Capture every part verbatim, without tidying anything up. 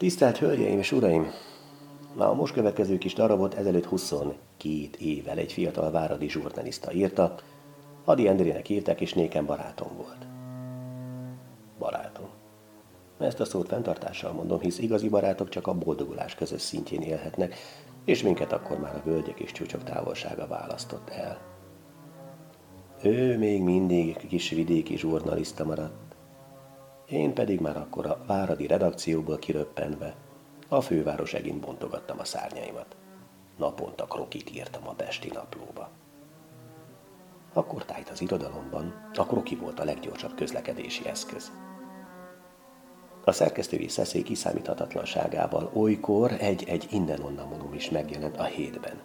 Tisztelt Hölgyeim és Uraim! A most következő kis darabot ezelőtt huszonkét évvel egy fiatal váradi zsurnaliszta írta, Adi Endrének hívták, és nékem barátom volt. Barátom. Ezt a szót fenntartással mondom, hisz igazi barátok csak a boldogulás közös szintjén élhetnek, és minket akkor már a völgyek és csúcsok távolsága választott el. Ő még mindig kis vidéki zsurnaliszta maradt, én pedig már akkor a váradi redakcióból kiröppenve a főváros egén bontogattam a szárnyaimat. Naponta krokit írtam a pesti naplóba. Akkor tájt az irodalomban, a kroki volt a leggyorsabb közlekedési eszköz. A szerkesztői szeszély kiszámíthatatlanságával olykor egy-egy innen-onnan monum is megjelent a hétben.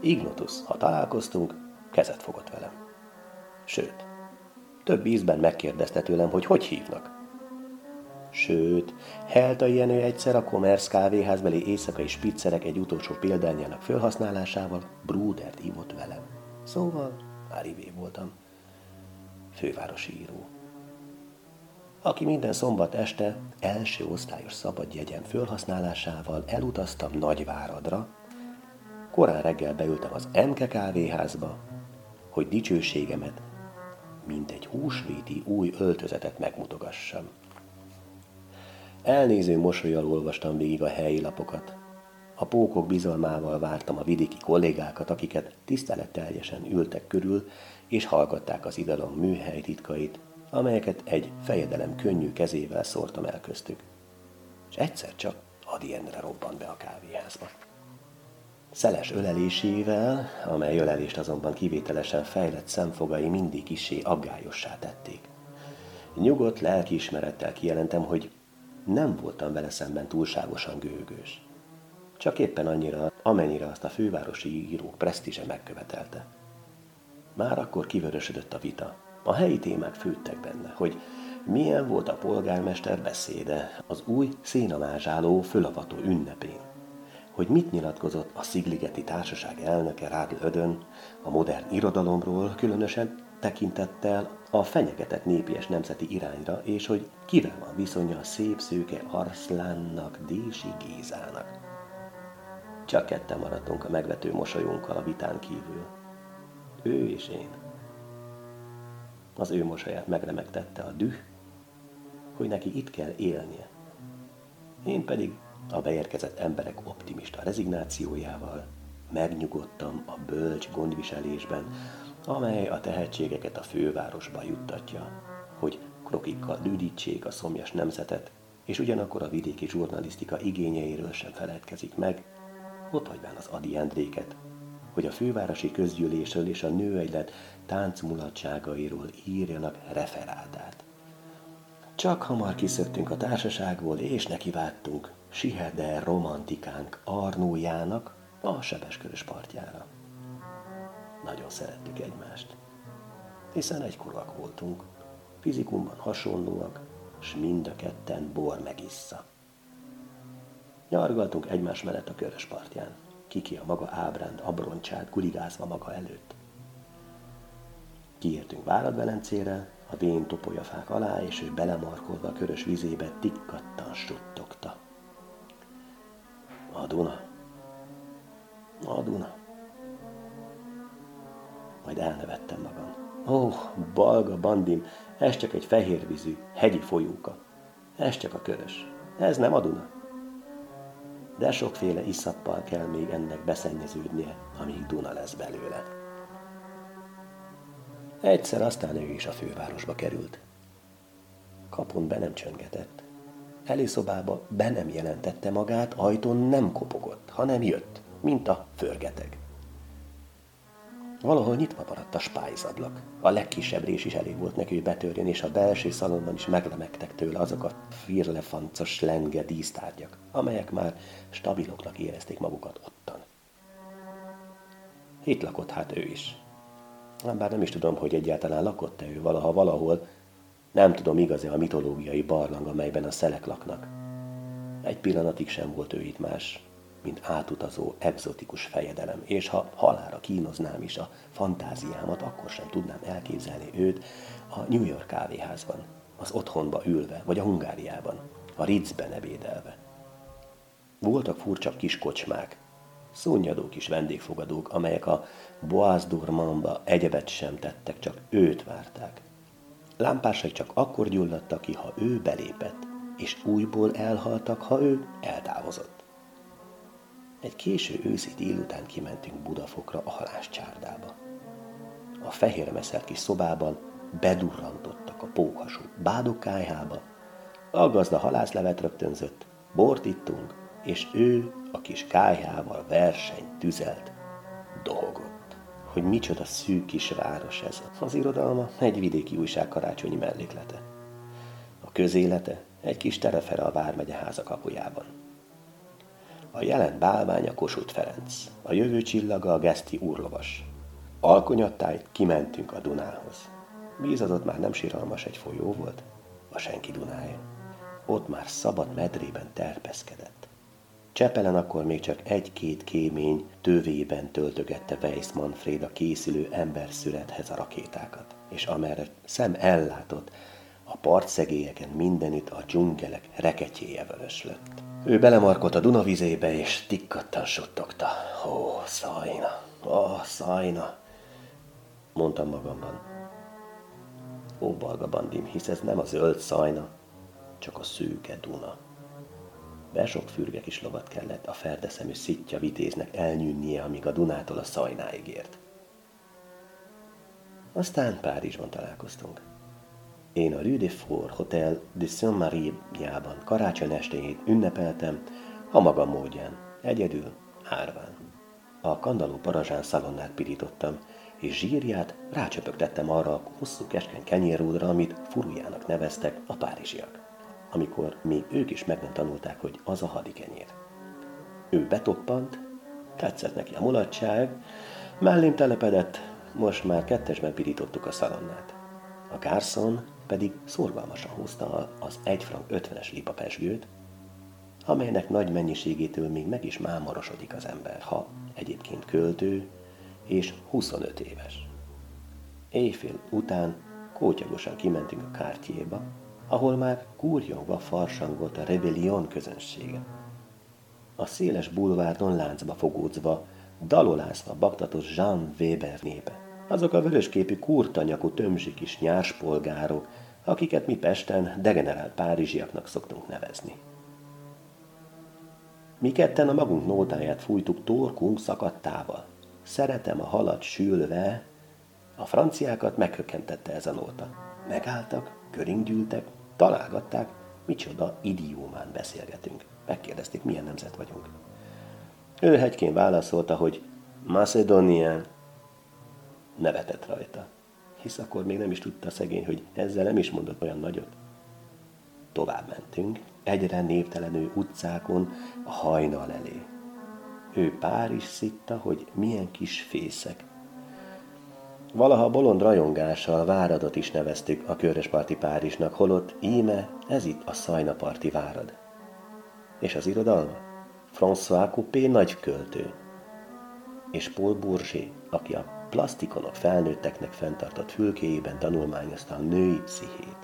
Ignotusz, ha találkoztunk, kezet fogott velem. Sőt, több ízben megkérdezte tőlem, hogy hogy hívnak. Sőt, Heltai Jenő egyszer a Commerz kávéházbeli éjszakai spitzerek egy utolsó példányának felhasználásával brúdert ívott velem. Szóval már ivé voltam. Fővárosi író, aki minden szombat este első osztályos szabad jegyem fölhasználásával elutaztam Nagyváradra, korán reggel beültem az EMKE kávéházba, hogy dicsőségemet, mint egy húsvéti új öltözetet megmutogassam. Elnéző mosollyal olvastam végig a helyi lapokat. A pókok bizalmával vártam a vidéki kollégákat, akiket tiszteletteljesen ültek körül, és hallgatták az irodalom műhely titkait, amelyeket egy fejedelem könnyű kezével szórtam el köztük. És egyszer csak Adi Endre robbant be a kávéházba. Szeles ölelésével, amely ölelést azonban kivételesen fejlett szemfogai mindig kissé aggályossá tették. Nyugodt lelkiismerettel kijelentem, hogy nem voltam vele szemben túlságosan gőgös. Csak éppen annyira, amennyire azt a fővárosi írók presztízse megkövetelte. Már akkor kivörösödött a vita. A helyi témák fűttek benne, hogy milyen volt a polgármester beszéde az új szénamázsáló fölavató ünnepén, hogy mit nyilatkozott a Szigligeti Társaság elnöke Rád Ödön a modern irodalomról, különösen tekintettel a fenyegetett népies nemzeti irányra, és hogy kivel van viszonya a szép szőke Arszlánnak, Dési Gézának. Csak ketten maradtunk a megvető mosolyunkkal a vitán kívül. Ő és én. Az ő mosolyát megremegtette a düh, hogy neki itt kell élnie. Én pedig a beérkezett emberek optimista rezignációjával megnyugodtam a bölcs gondviselésben, amely a tehetségeket a fővárosba juttatja, hogy krokikkal lüdítsék a szomjas nemzetet, és ugyanakkor a vidéki zsurnalisztika igényeiről sem feledkezik meg, otthagyván az Adi Endréket, hogy a fővárosi közgyűlésről és a nőegylet táncmulatságairól írjanak referátát. Csak hamar kiszöktünk a társaságból, és nekivágtunk Siheder romantikánk Arnójának a Sebeskörös partjára. Nagyon szerettük egymást, hiszen egykorúak voltunk, fizikumban hasonlóak, s mind a ketten bor megissza. Nyargaltunk egymás mellett a Körös partján, kiki a maga ábránd abroncsát kuligázva maga előtt. Kiértünk Váradbelencére, a vén topolyafák alá, és ő belemarkolva a Körös vizébe tikkattan suttogta. A Duna. A Duna. Majd elnevettem magam. Ó, oh, balga bandim, ez csak egy fehérvízű, hegyi folyóka. Ez csak a Körös. Ez nem a Duna. De sokféle iszappal kell még ennek beszennyeződnie, amíg Duna lesz belőle. Egyszer aztán ő is a fővárosba került. Kapun be nem csöngetett. Előszobába be nem jelentette magát, ajtón nem kopogott, hanem jött, mint a förgeteg. Valahol nyitva maradt a spájzablak. A legkisebb rés is elég volt neki, hogy betörjön, és a belső szalonban is meglemegtek tőle azok a firlefancos lenge dísztárgyak, amelyek már stabiloknak érezték magukat ottan. Itt lakott hát ő is. Bár nem is tudom, hogy egyáltalán lakott-e ő valaha valahol. Nem tudom, igaz-e a mitológiai barlang, amelyben a szelek laknak. Egy pillanatig sem volt ő itt más, mint átutazó, egzotikus fejedelem, és ha halálra kínoznám is a fantáziámat, akkor sem tudnám elképzelni őt a New York kávéházban, az otthonba ülve, vagy a Hungáriában, a Ritzben ebédelve. Voltak furcsa kis kocsmák, szunnyadó kis vendégfogadók, amelyek a Bois Dormantba egyebet sem tettek, csak őt várták. Lámpásai csak akkor gyulladtak ki, ha ő belépett, és újból elhaltak, ha ő eltávozott. Egy késő őszi délután kimentünk Budafokra, a halászcsárdába. A fehér meszelt kis szobában bedurrantottak a pókhasú bádokkájhába, a gazda halászlevet rögtönzött, bort ittunk, és ő a kis kályhával versenyt tüzelt, dolgott. Hogy micsoda szűk kis város ez. Az irodalma egy vidéki újság karácsonyi melléklete. A közélete egy kis terefere a Vármegye háza kapujában. A jelen bálványa Kossuth Ferenc, a jövő csillaga a Geszti Úrlovas. Alkonyattájt kimentünk a Dunához. Vízazott már nem síralmas egy folyó volt, a senki Dunája. Ott már szabad medrében terpeszkedett. Csepelen akkor még csak egy-két kémény tövében töltögette Weiss Manfréd a készülő emberszülethez a rakétákat, és amerre szem ellátott, a partszegélyeken mindenütt a dzsungelek reketyéje vöröslött. Ő belemarkolt a Duna vizébe, és tikkadtan suttogta. Ó, Szajna, ó, Szajna, mondtam magamban. Ó, balga bandim, hisz ez nem a zöld Szajna, csak a szőke Duna. Be sok fürge kis lovat kellett a ferdeszemű szitja vitéznek elnyűnnie, amíg a Dunától a Szajnáig ért. Aztán Párizsban találkoztunk. Én a Rue de Four Hotel de Saint-Marie-jában karácsony estéjét ünnepeltem, a maga módján, egyedül, árván. A kandalló parazsán szalonnát pirítottam, és zsírját rácsöpögtettem arra a hosszú keskeny kenyérrúdra, amit furujának neveztek a párizsiak, amikor még ők is meg nem tanulták, hogy az a hadikenyér. Ő betoppant, tetszett neki a mulatság, mellém telepedett, most már kettesben pirítottuk a szalonnát. A gárszon pedig szorgalmasan húzta az egy frank ötvenes lipapezsgőt, amelynek nagy mennyiségétől még meg is mámorosodik az ember, ha egyébként költő és huszonöt éves. Éjfél után kótyagosan kimentünk a Cartierba, ahol már kúrjongva farsangolt a Rebellión közönsége. A széles bulvárdon láncba fogódzva, dalolászva baktatott Jean Weber népe. Azok a vörösképű kurtanyakú tömzsi kis nyárspolgárok, akiket mi Pesten degenerált párizsiaknak szoktunk nevezni. Mi ketten a magunk nótáját fújtuk torkunk szakadtával. Szeretem a halat sülve, a franciákat meghökkentette ez a nóta. Megálltak, körünkgyűltek, találgatták, micsoda idiómán beszélgetünk. Megkérdezték, milyen nemzet vagyunk. Ő hegykén válaszolta, hogy Macedonián. Nevetett rajta, hisz akkor még nem is tudta szegény, hogy ezzel nem is mondott olyan nagyot. Tovább mentünk, egyre névtelenő utcákon a hajnal elé. Ő Párizs szitta, hogy milyen kis fészek. Valaha bolond rajongással Váradot is neveztük a körösparti Párizsnak, holott íme ez itt a Szajnaparti Várad. És az irodalma? François Coupé nagy költő, és Paul Bourget, aki a Plasztikonok felnőtteknek fenntartott fülkéjében tanulmányozta a női pszichét,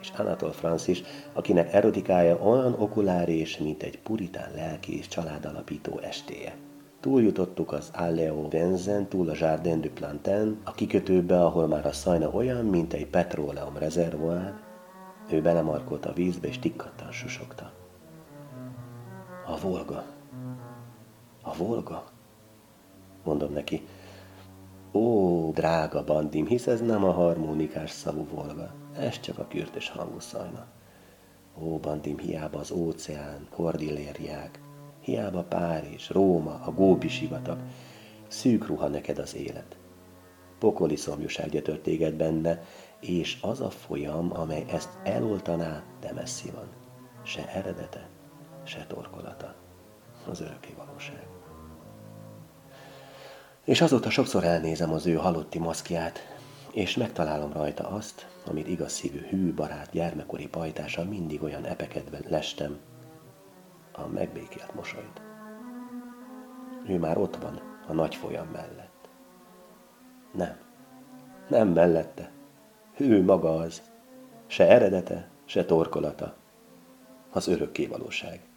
és Anatole Francis, akinek erotikája olyan okuláris, mint egy puritán lelki és családalapító estéje. Túljutottuk az Alléo Benzen, túl a Jardin du Plantain, a kikötőbe, ahol már a Szajna olyan, mint egy petróleum rezervoár. Ő belemarkolt a vízbe, és tikkadtan susogta. A Volga. A Volga? Mondom neki. Ó, drága bandim, hisz ez nem a harmonikás szavú Volga, ez csak a kürtös hangú Szajna. Ó, bandim, hiába az óceán, kordillériák, hiába Párizs, Róma, a Góbi-sivatag, szűk ruha neked az élet. Pokoli szomjúság gyötört téged benne, és az a folyam, amely ezt eloltaná, de messzi van. Se eredete, se torkolata. Az örökké valóság. És azóta sokszor elnézem az ő halotti maszkját, és megtalálom rajta azt, amit igaz szívű hű barát gyermekkori pajtása mindig olyan epekedben lestem, a megbékélt mosolyt. Ő már ott van, a nagy folyam mellett. Nem, nem mellette. Hű maga az, se eredete, se torkolata. az örökké valóság.